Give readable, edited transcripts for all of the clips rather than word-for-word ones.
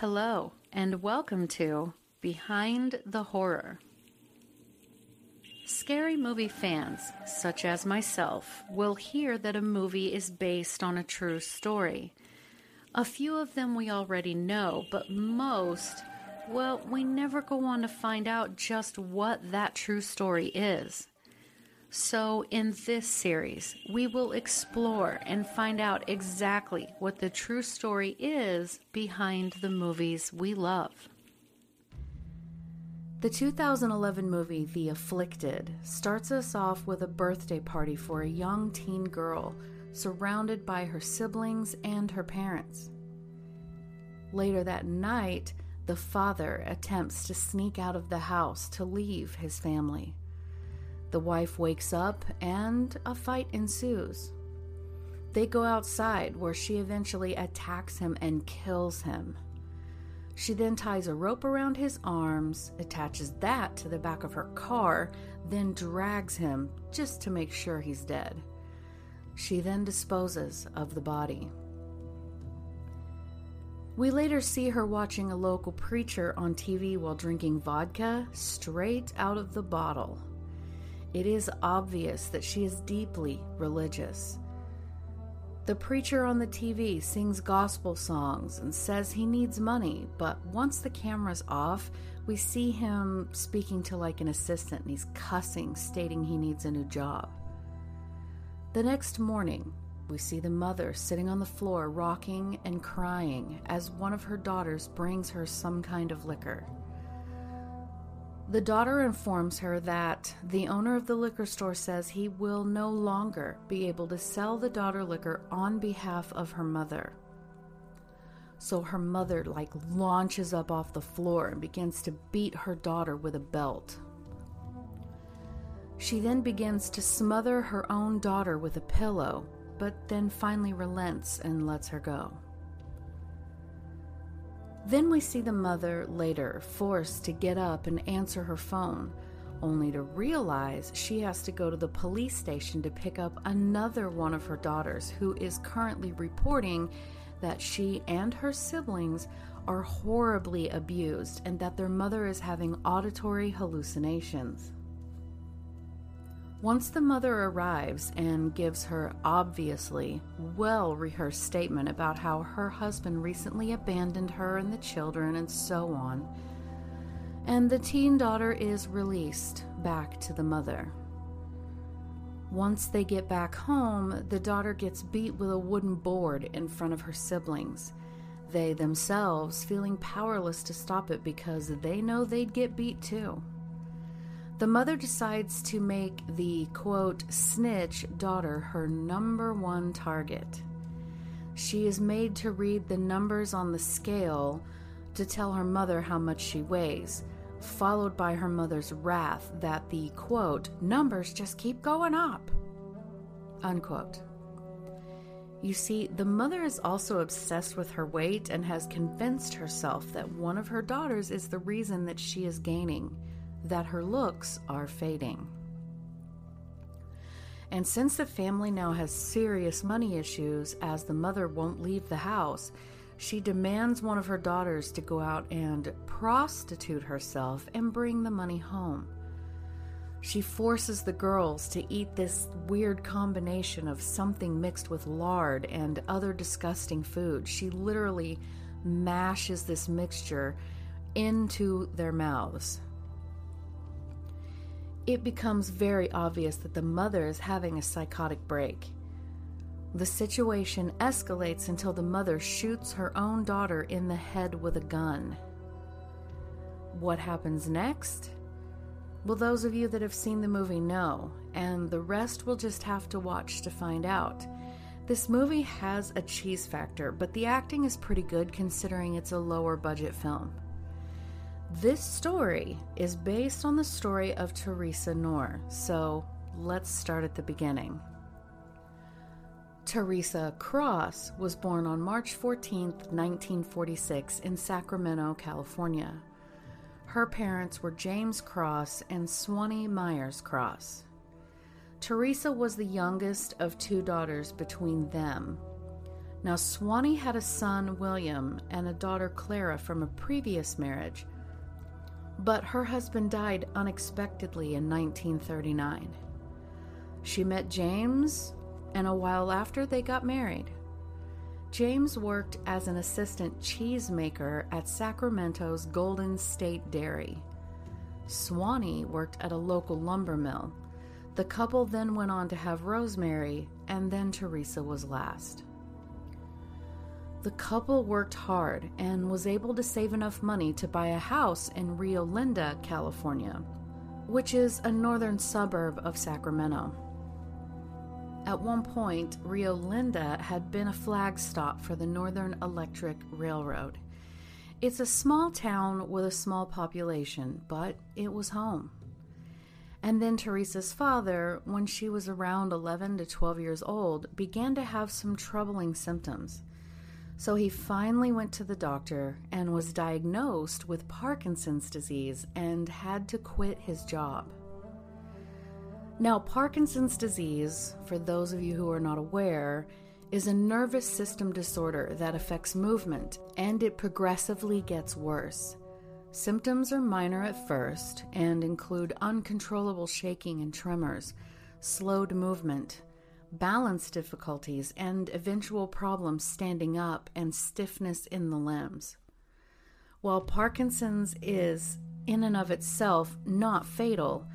Hello, and welcome to Behind the Horror. Scary movie fans, such as myself, will hear that a movie is based on a true story. A few of them we already know, but most, well, we never go on to find out just what that true story is. So in this series, we will explore and find out exactly what the true story is behind the movies we love. The 2011 movie, The Afflicted, starts us off with a birthday party for a young teen girl surrounded by her siblings and her parents. Later that night, the father attempts to sneak out of the house to leave his family. The wife wakes up and a fight ensues. They go outside where she eventually attacks him and kills him. She then ties a rope around his arms, attaches that to the back of her car, then drags him just to make sure he's dead. She then disposes of the body. We later see her watching a local preacher on TV while drinking vodka straight out of the bottle. It is obvious that she is deeply religious. The preacher on the TV sings gospel songs and says he needs money, but once the camera's off, we see him speaking to like an assistant, and he's cussing, stating he needs a new job. The next morning, we see the mother sitting on the floor, rocking and crying as one of her daughters brings her some kind of liquor. The daughter informs her that the owner of the liquor store says he will no longer be able to sell the daughter liquor on behalf of her mother. So her mother launches up off the floor and begins to beat her daughter with a belt. She then begins to smother her own daughter with a pillow, but then finally relents and lets her go. Then we see the mother later forced to get up and answer her phone, only to realize she has to go to the police station to pick up another one of her daughters, who is currently reporting that she and her siblings are horribly abused and that their mother is having auditory hallucinations. Once the mother arrives and gives her obviously well-rehearsed statement about how her husband recently abandoned her and the children and so on, and the teen daughter is released back to the mother. Once they get back home, the daughter gets beat with a wooden board in front of her siblings, they themselves feeling powerless to stop it because they know they'd get beat too. The mother decides to make the, quote, snitch daughter her number one target. She is made to read the numbers on the scale to tell her mother how much she weighs, followed by her mother's wrath that the, quote, numbers just keep going up, unquote. You see, the mother is also obsessed with her weight and has convinced herself that one of her daughters is the reason that she is gaining, that her looks are fading. And since the family now has serious money issues, as the mother won't leave the house, she demands one of her daughters to go out and prostitute herself and bring the money home. She forces the girls to eat this weird combination of something mixed with lard and other disgusting food. She literally mashes this mixture into their mouths. It becomes very obvious that the mother is having a psychotic break. The situation escalates until the mother shoots her own daughter in the head with a gun. What happens next? Well, those of you that have seen the movie know, and the rest will just have to watch to find out. This movie has a cheese factor, but the acting is pretty good considering it's a lower budget film. This story is based on the story of Teresa Knorr, so let's start at the beginning. Teresa Cross was born on March 14, 1946 in Sacramento, California. Her parents were James Cross and Swanee Myers Cross. Teresa was the youngest of two daughters between them. Now, Swanee had a son, William, and a daughter, Clara, from a previous marriage, but her husband died unexpectedly in 1939. She met James, and a while after they got married. James worked as an assistant cheesemaker at Sacramento's Golden State Dairy. Swanee worked at a local lumber mill. The couple then went on to have Rosemary, and then Teresa was last. The couple worked hard and was able to save enough money to buy a house in Rio Linda, California, which is a northern suburb of Sacramento. At one point, Rio Linda had been a flag stop for the Northern Electric Railroad. It's a small town with a small population, but it was home. And then Teresa's father, when she was around 11 to 12 years old, began to have some troubling symptoms. So he finally went to the doctor and was diagnosed with Parkinson's disease and had to quit his job. Now, Parkinson's disease, for those of you who are not aware, is a nervous system disorder that affects movement, and it progressively gets worse. Symptoms are minor at first and include uncontrollable shaking and tremors, slowed movement, balance difficulties, and eventual problems standing up and stiffness in the limbs. While Parkinson's is, in and of itself, not fatal,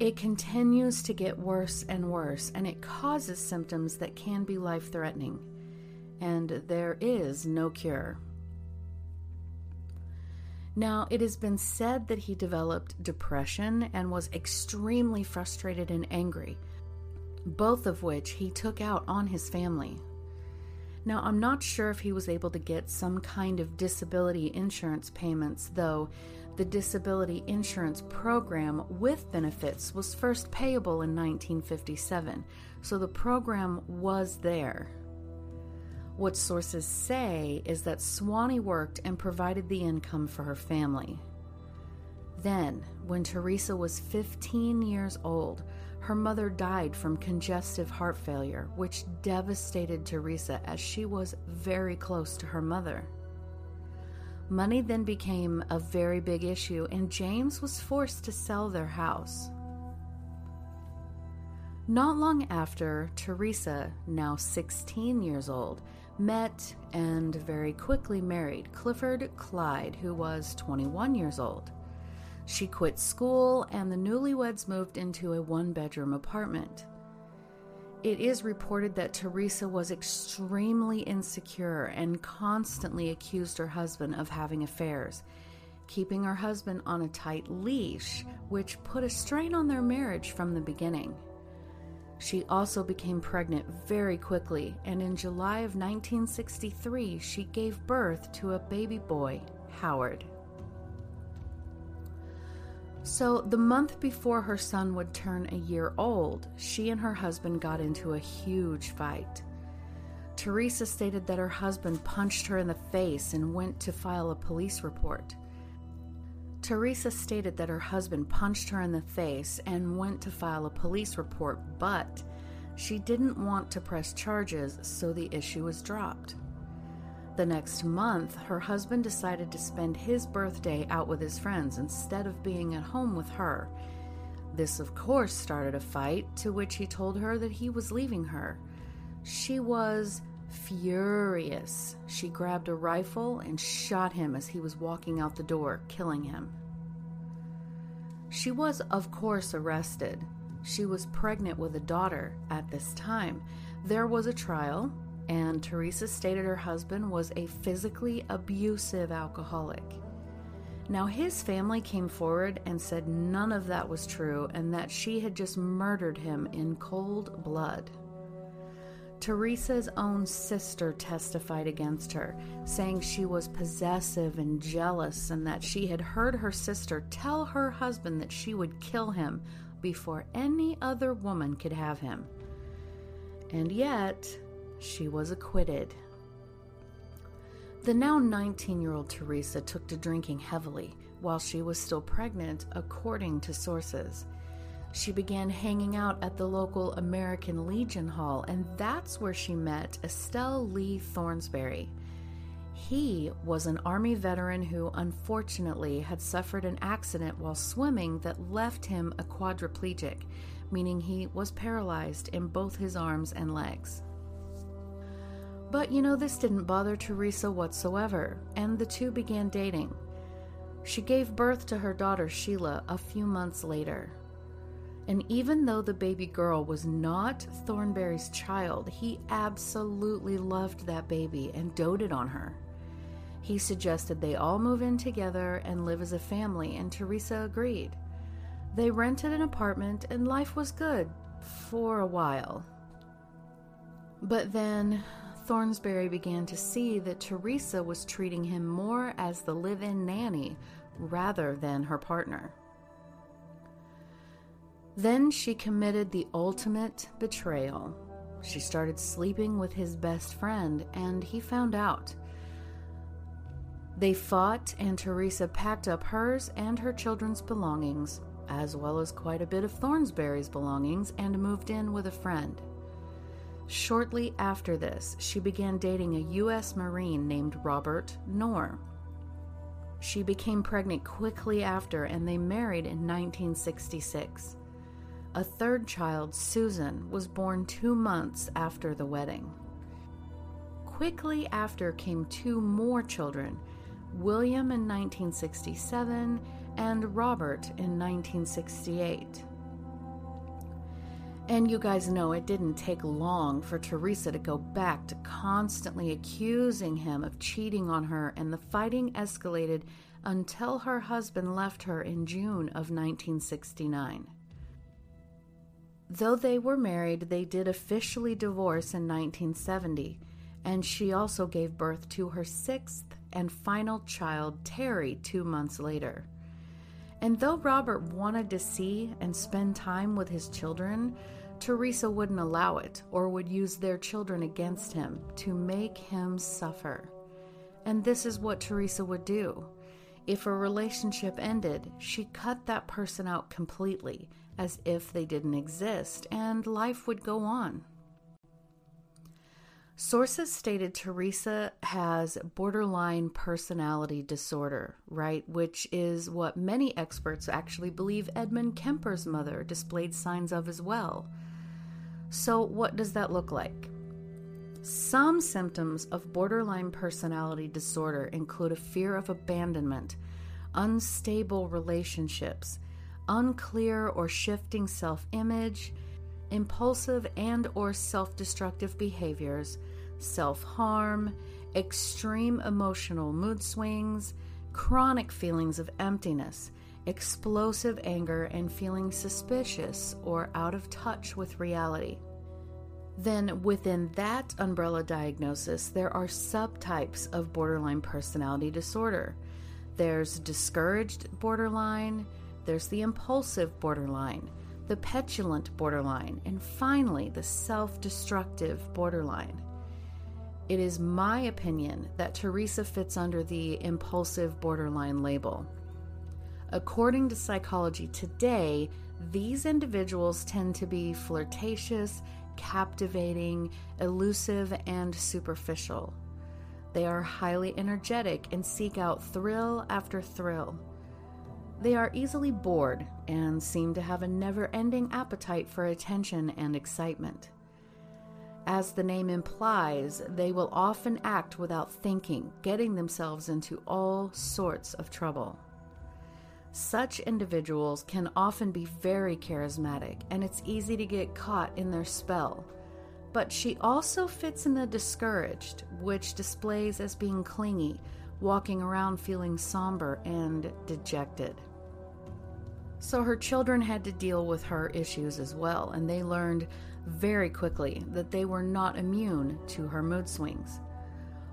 it continues to get worse and worse, and it causes symptoms that can be life-threatening, and there is no cure. Now, it has been said that he developed depression and was extremely frustrated and angry, both of which he took out on his family. Now, I'm not sure if he was able to get some kind of disability insurance payments, though. The disability insurance program with benefits was first payable in 1957, so the program was there. What sources say is that Swanee worked and provided the income for her family. Then, when Teresa was 15 years old, her mother died from congestive heart failure, which devastated Teresa as she was very close to her mother. Money then became a very big issue, and James was forced to sell their house. Not long after, Teresa, now 16 years old, met and very quickly married Clifford Clyde, who was 21 years old. She quit school, and the newlyweds moved into a one-bedroom apartment. It is reported that Teresa was extremely insecure and constantly accused her husband of having affairs, keeping her husband on a tight leash, which put a strain on their marriage from the beginning. She also became pregnant very quickly, and in July of 1963, she gave birth to a baby boy, Howard. So the month before her son would turn a year old, she and her husband got into a huge fight. Teresa stated that her husband punched her in the face and went to file a police report. But she didn't want to press charges, so the issue was dropped. The next month, her husband decided to spend his birthday out with his friends instead of being at home with her. This, of course, started a fight, to which he told her that he was leaving her. She was furious. She grabbed a rifle and shot him as he was walking out the door, killing him. She was, of course, arrested. She was pregnant with a daughter at this time. There was a trial, and Teresa stated her husband was a physically abusive alcoholic. Now, his family came forward and said none of that was true and that she had just murdered him in cold blood. Teresa's own sister testified against her, saying she was possessive and jealous and that she had heard her sister tell her husband that she would kill him before any other woman could have him. And yet, she was acquitted. The now 19-year-old Teresa took to drinking heavily while she was still pregnant, according to sources. She began hanging out at the local American Legion Hall, and that's where she met Estelle Lee Thornsberry. He was an Army veteran who unfortunately had suffered an accident while swimming that left him a quadriplegic, meaning he was paralyzed in both his arms and legs. But this didn't bother Teresa whatsoever, and the two began dating. She gave birth to her daughter Sheila a few months later. And even though the baby girl was not Thornberry's child, he absolutely loved that baby and doted on her. He suggested they all move in together and live as a family, and Teresa agreed. They rented an apartment, and life was good for a while. But then Thornsberry began to see that Teresa was treating him more as the live-in nanny rather than her partner. Then she committed the ultimate betrayal. She started sleeping with his best friend, and he found out. They fought, and Teresa packed up hers and her children's belongings, as well as quite a bit of Thornsberry's belongings, and moved in with a friend. Shortly after this, she began dating a U.S. Marine named Robert Knorr. She became pregnant quickly after, and they married in 1966. A third child, Susan, was born 2 months after the wedding. Quickly after came two more children, William in 1967 and Robert in 1968. And you guys know it didn't take long for Teresa to go back to constantly accusing him of cheating on her, and the fighting escalated until her husband left her in June of 1969. Though they were married, they did officially divorce in 1970, and she also gave birth to her sixth and final child, Terry, 2 months later. And though Robert wanted to see and spend time with his children, Teresa wouldn't allow it, or would use their children against him to make him suffer. And this is what Teresa would do. If a relationship ended, she cut that person out completely, as if they didn't exist, and life would go on. Sources stated Teresa has borderline personality disorder, right, which is what many experts actually believe Edmund Kemper's mother displayed signs of as well. So what does that look like? Some symptoms of borderline personality disorder include a fear of abandonment, unstable relationships, unclear or shifting self-image, impulsive and or self-destructive behaviors, self-harm, extreme emotional mood swings, chronic feelings of emptiness, explosive anger, and feeling suspicious or out of touch with reality. Then within that umbrella diagnosis, there are subtypes of borderline personality disorder. There's discouraged borderline, there's the impulsive borderline, the petulant borderline, and finally the self-destructive borderline. It is my opinion that Teresa fits under the impulsive borderline label. According to Psychology Today, these individuals tend to be flirtatious, captivating, elusive, and superficial. They are highly energetic and seek out thrill after thrill. They are easily bored and seem to have a never-ending appetite for attention and excitement. As the name implies, they will often act without thinking, getting themselves into all sorts of trouble. Such individuals can often be very charismatic, and it's easy to get caught in their spell. But she also fits in the discouraged, which displays as being clingy, walking around feeling somber and dejected. So her children had to deal with her issues as well, and they learned very quickly that they were not immune to her mood swings.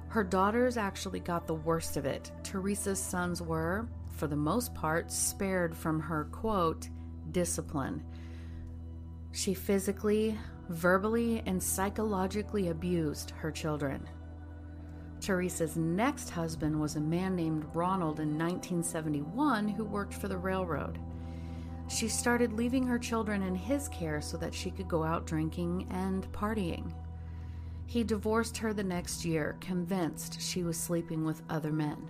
Her daughters actually got the worst of it. Teresa's sons were, for the most part, spared from her, quote, discipline. She physically, verbally, and psychologically abused her children. Teresa's next husband was a man named Ronald in 1971 who worked for the railroad. She started leaving her children in his care so that she could go out drinking and partying. He divorced her the next year, convinced she was sleeping with other men.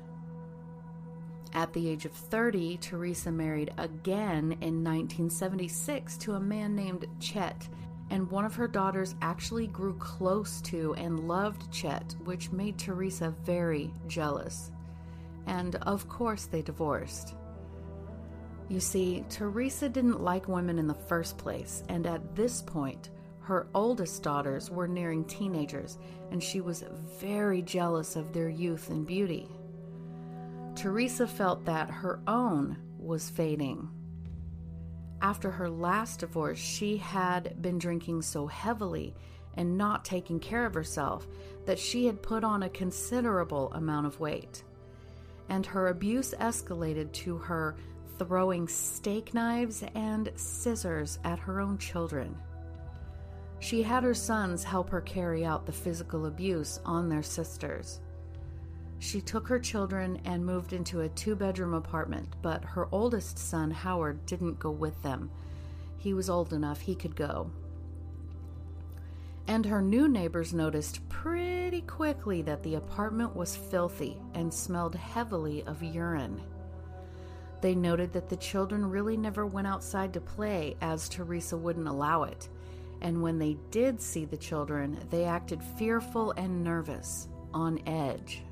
At the age of 30, Teresa married again in 1976 to a man named Chet, and one of her daughters actually grew close to and loved Chet, which made Teresa very jealous. And of course they divorced. You see, Teresa didn't like women in the first place, and at this point, her oldest daughters were nearing teenagers, and she was very jealous of their youth and beauty. Teresa felt that her own was fading. After her last divorce, she had been drinking so heavily and not taking care of herself that she had put on a considerable amount of weight. And her abuse escalated to her throwing steak knives and scissors at her own children. She had her sons help her carry out the physical abuse on their sisters. She took her children and moved into a 2-bedroom apartment, but her oldest son, Howard, didn't go with them. He was old enough, he could go. And her new neighbors noticed pretty quickly that the apartment was filthy and smelled heavily of urine. They noted that the children really never went outside to play, as Teresa wouldn't allow it. And when they did see the children, they acted fearful and nervous, on edge.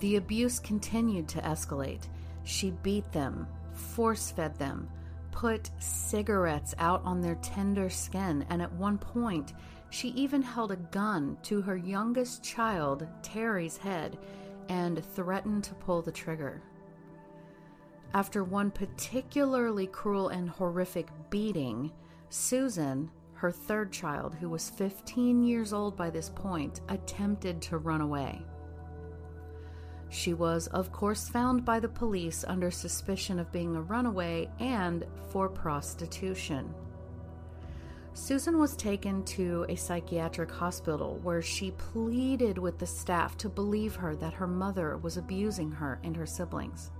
The abuse continued to escalate. She beat them, force-fed them, put cigarettes out on their tender skin, and at one point, she even held a gun to her youngest child, Terry's head, and threatened to pull the trigger. After one particularly cruel and horrific beating, Susan, her third child, who was 15 years old by this point, attempted to run away. She was, of course, found by the police under suspicion of being a runaway and for prostitution. Susan was taken to a psychiatric hospital where she pleaded with the staff to believe her that her mother was abusing her and her siblings.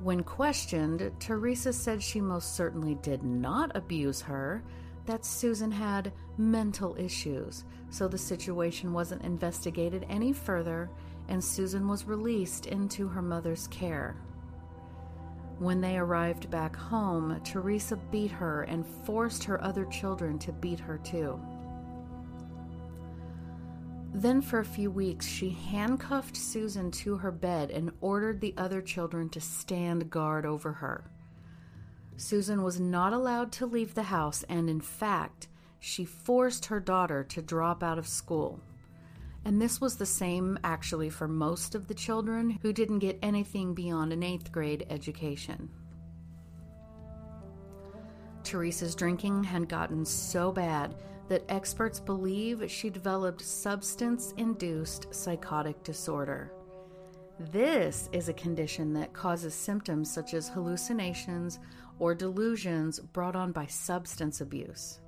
When questioned, Teresa said she most certainly did not abuse her, that Susan had mental issues, so the situation wasn't investigated any further, and Susan was released into her mother's care. When they arrived back home, Teresa beat her and forced her other children to beat her too. Then for a few weeks, she handcuffed Susan to her bed and ordered the other children to stand guard over her. Susan was not allowed to leave the house, and in fact, she forced her daughter to drop out of school. And this was the same, actually, for most of the children who didn't get anything beyond an 8th grade education. Teresa's drinking had gotten so bad that experts believe she developed substance-induced psychotic disorder. This is a condition that causes symptoms such as hallucinations or delusions brought on by substance abuse.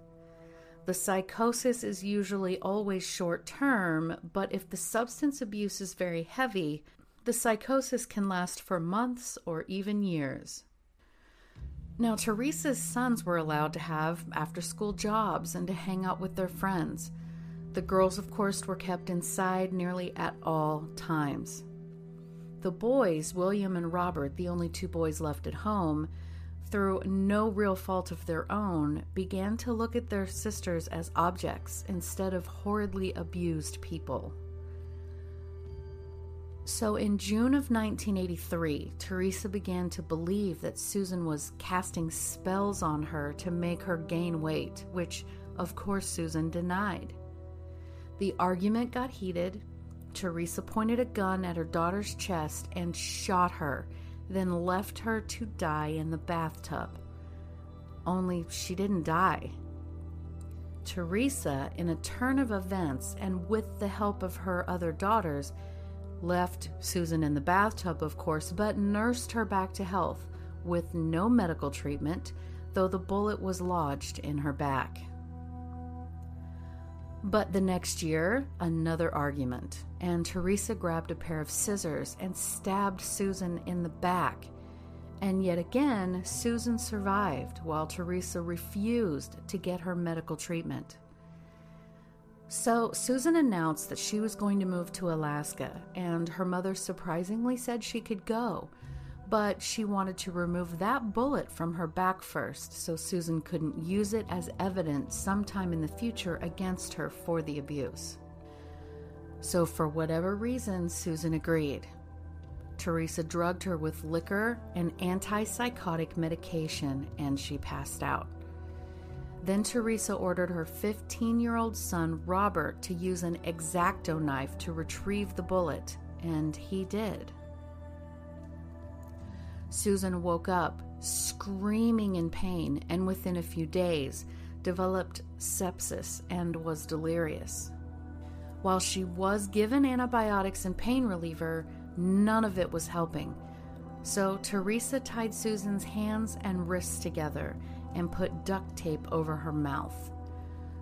The psychosis is usually always short-term, but if the substance abuse is very heavy, the psychosis can last for months or even years. Now, Teresa's sons were allowed to have after-school jobs and to hang out with their friends. The girls, of course, were kept inside nearly at all times. The boys, William and Robert, the only two boys left at home, through no real fault of their own, began to look at their sisters as objects instead of horridly abused people. So in June of 1983, Teresa began to believe that Susan was casting spells on her to make her gain weight, which, of course, Susan denied. The argument got heated. Teresa pointed a gun at her daughter's chest and shot her, then left her to die in the bathtub. Only she didn't die. Teresa, in a turn of events and with the help of her other daughters, left Susan in the bathtub, of course, but nursed her back to health with no medical treatment, though the bullet was lodged in her back. But the next year, another argument, and Teresa grabbed a pair of scissors and stabbed Susan in the back. And yet again, Susan survived while Teresa refused to get her medical treatment. So Susan announced that she was going to move to Alaska, and her mother surprisingly said she could go, but she wanted to remove that bullet from her back first so Susan couldn't use it as evidence sometime in the future against her for the abuse. So for whatever reason, Susan agreed. Teresa drugged her with liquor and antipsychotic medication, and she passed out. Then Teresa ordered her 15-year-old son, Robert, to use an X-Acto knife to retrieve the bullet, and he did. Susan woke up screaming in pain and within a few days developed sepsis and was delirious. While she was given antibiotics and pain reliever, none of it was helping. So Teresa tied Susan's hands and wrists together and put duct tape over her mouth.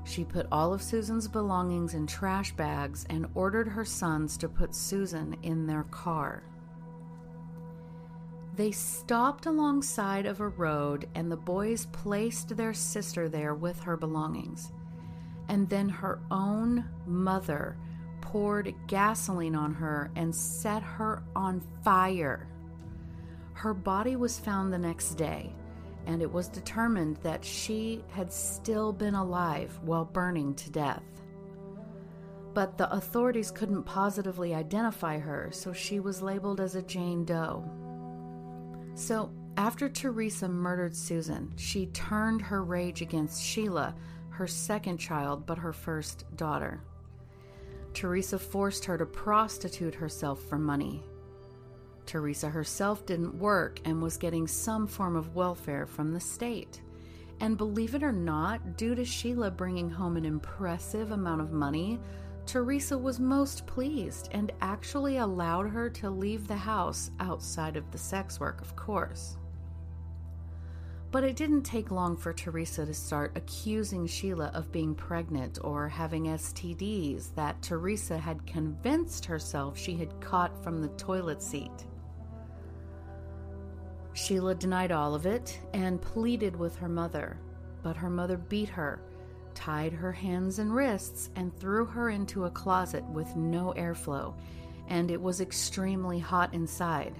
She put all of Susan's belongings in trash bags and ordered her sons to put Susan in their car. They stopped alongside of a road, and the boys placed their sister there with her belongings. And then her own mother poured gasoline on her and set her on fire. Her body was found the next day, and it was determined that she had still been alive while burning to death. But the authorities couldn't positively identify her, so she was labeled as a Jane Doe. So after Teresa murdered Susan, she turned her rage against Sheila, her second child, but her first daughter. Teresa forced her to prostitute herself for money. Teresa herself didn't work and was getting some form of welfare from the state. And believe it or not, due to Sheila bringing home an impressive amount of money, Teresa was most pleased and actually allowed her to leave the house outside of the sex work, of course. But it didn't take long for Teresa to start accusing Sheila of being pregnant or having STDs that Teresa had convinced herself she had caught from the toilet seat. Sheila denied all of it and pleaded with her mother, but her mother beat her, tied her hands and wrists, and threw her into a closet with no airflow, and it was extremely hot inside.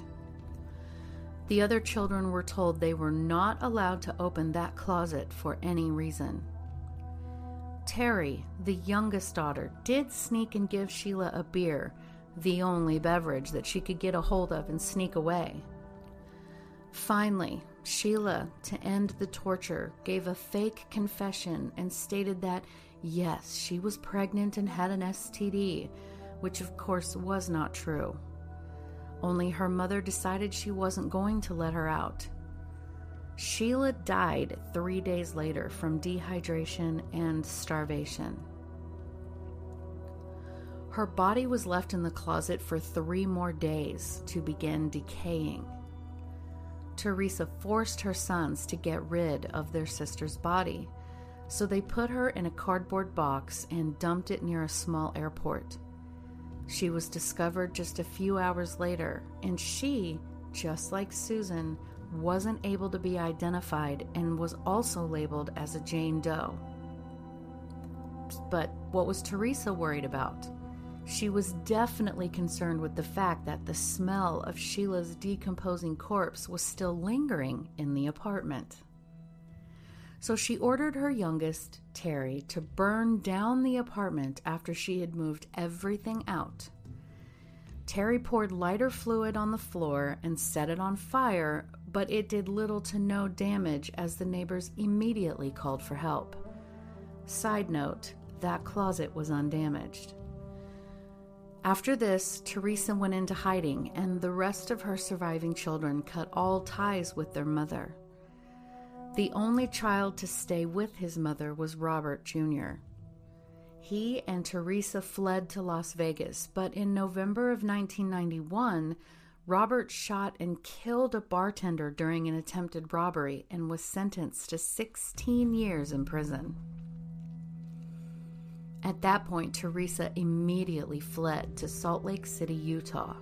The other children were told they were not allowed to open that closet for any reason. Terry, the youngest daughter, did sneak and give Sheila a beer, the only beverage that she could get a hold of and sneak away. Finally, Sheila, to end the torture, gave a fake confession and stated that, yes, she was pregnant and had an STD, which of course was not true. Only her mother decided she wasn't going to let her out. Sheila died 3 days later from dehydration and starvation. Her body was left in the closet for 3 more days to begin decaying. Teresa forced her sons to get rid of their sister's body, so they put her in a cardboard box and dumped it near a small airport. She was discovered just a few hours later, and she, just like Susan, wasn't able to be identified and was also labeled as a Jane Doe. But what was Teresa worried about? She was definitely concerned with the fact that the smell of Sheila's decomposing corpse was still lingering in the apartment. So she ordered her youngest, Terry, to burn down the apartment after she had moved everything out. Terry poured lighter fluid on the floor and set it on fire, but it did little to no damage as the neighbors immediately called for help. Side note, that closet was undamaged. After this, Teresa went into hiding, and the rest of her surviving children cut all ties with their mother. The only child to stay with his mother was Robert Jr. He and Teresa fled to Las Vegas, but in November of 1991, Robert shot and killed a bartender during an attempted robbery and was sentenced to 16 years in prison. At that point, Teresa immediately fled to Salt Lake City, Utah.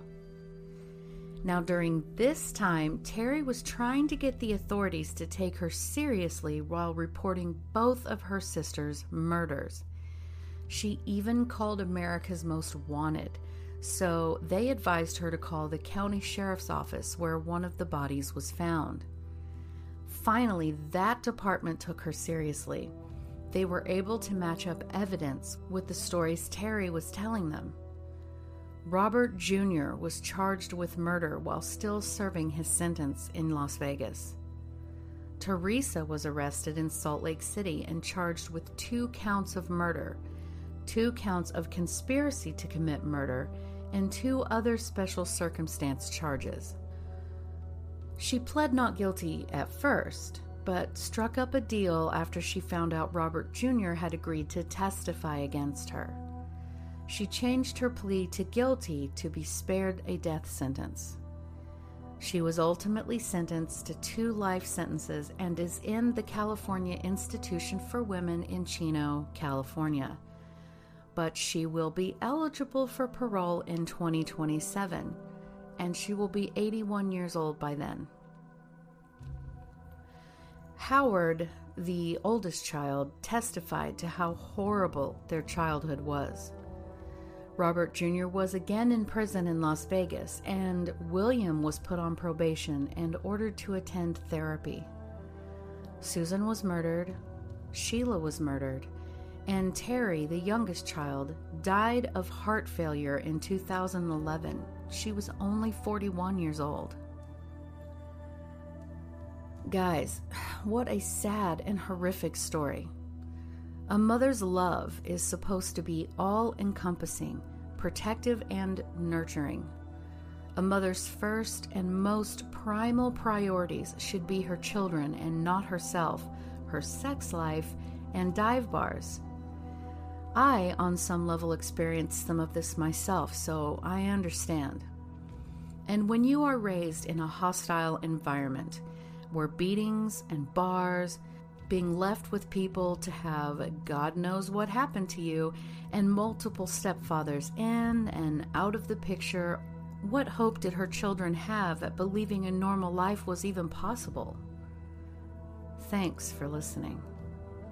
Now, during this time, Terry was trying to get the authorities to take her seriously while reporting both of her sister's murders. She even called America's Most Wanted, so they advised her to call the county sheriff's office where one of the bodies was found. Finally, that department took her seriously. They were able to match up evidence with the stories Terry was telling them. Robert Jr. was charged with murder while still serving his sentence in Las Vegas. Teresa was arrested in Salt Lake City and charged with 2 counts of murder, 2 counts of conspiracy to commit murder, and 2 other special circumstance charges. She pled not guilty at first, but struck up a deal after she found out Robert Jr. had agreed to testify against her. She changed her plea to guilty to be spared a death sentence. She was ultimately sentenced to 2 life sentences and is in the California Institution for Women in Chino, California. But she will be eligible for parole in 2027, and she will be 81 years old by then. Howard, the oldest child, testified to how horrible their childhood was. Robert Jr. was again in prison in Las Vegas, and William was put on probation and ordered to attend therapy. Susan was murdered, Sheila was murdered, and Terry, the youngest child, died of heart failure in 2011. She was only 41 years old. Guys, what a sad and horrific story. A mother's love is supposed to be all-encompassing, protective, and nurturing. A mother's first and most primal priorities should be her children and not herself, her sex life, and dive bars. I, on some level, experienced some of this myself, so I understand. And when you are raised in a hostile environment, were beatings and bars, being left with people to have God knows what happened to you, and multiple stepfathers in and out of the picture, what hope did her children have at believing a normal life was even possible? Thanks for listening.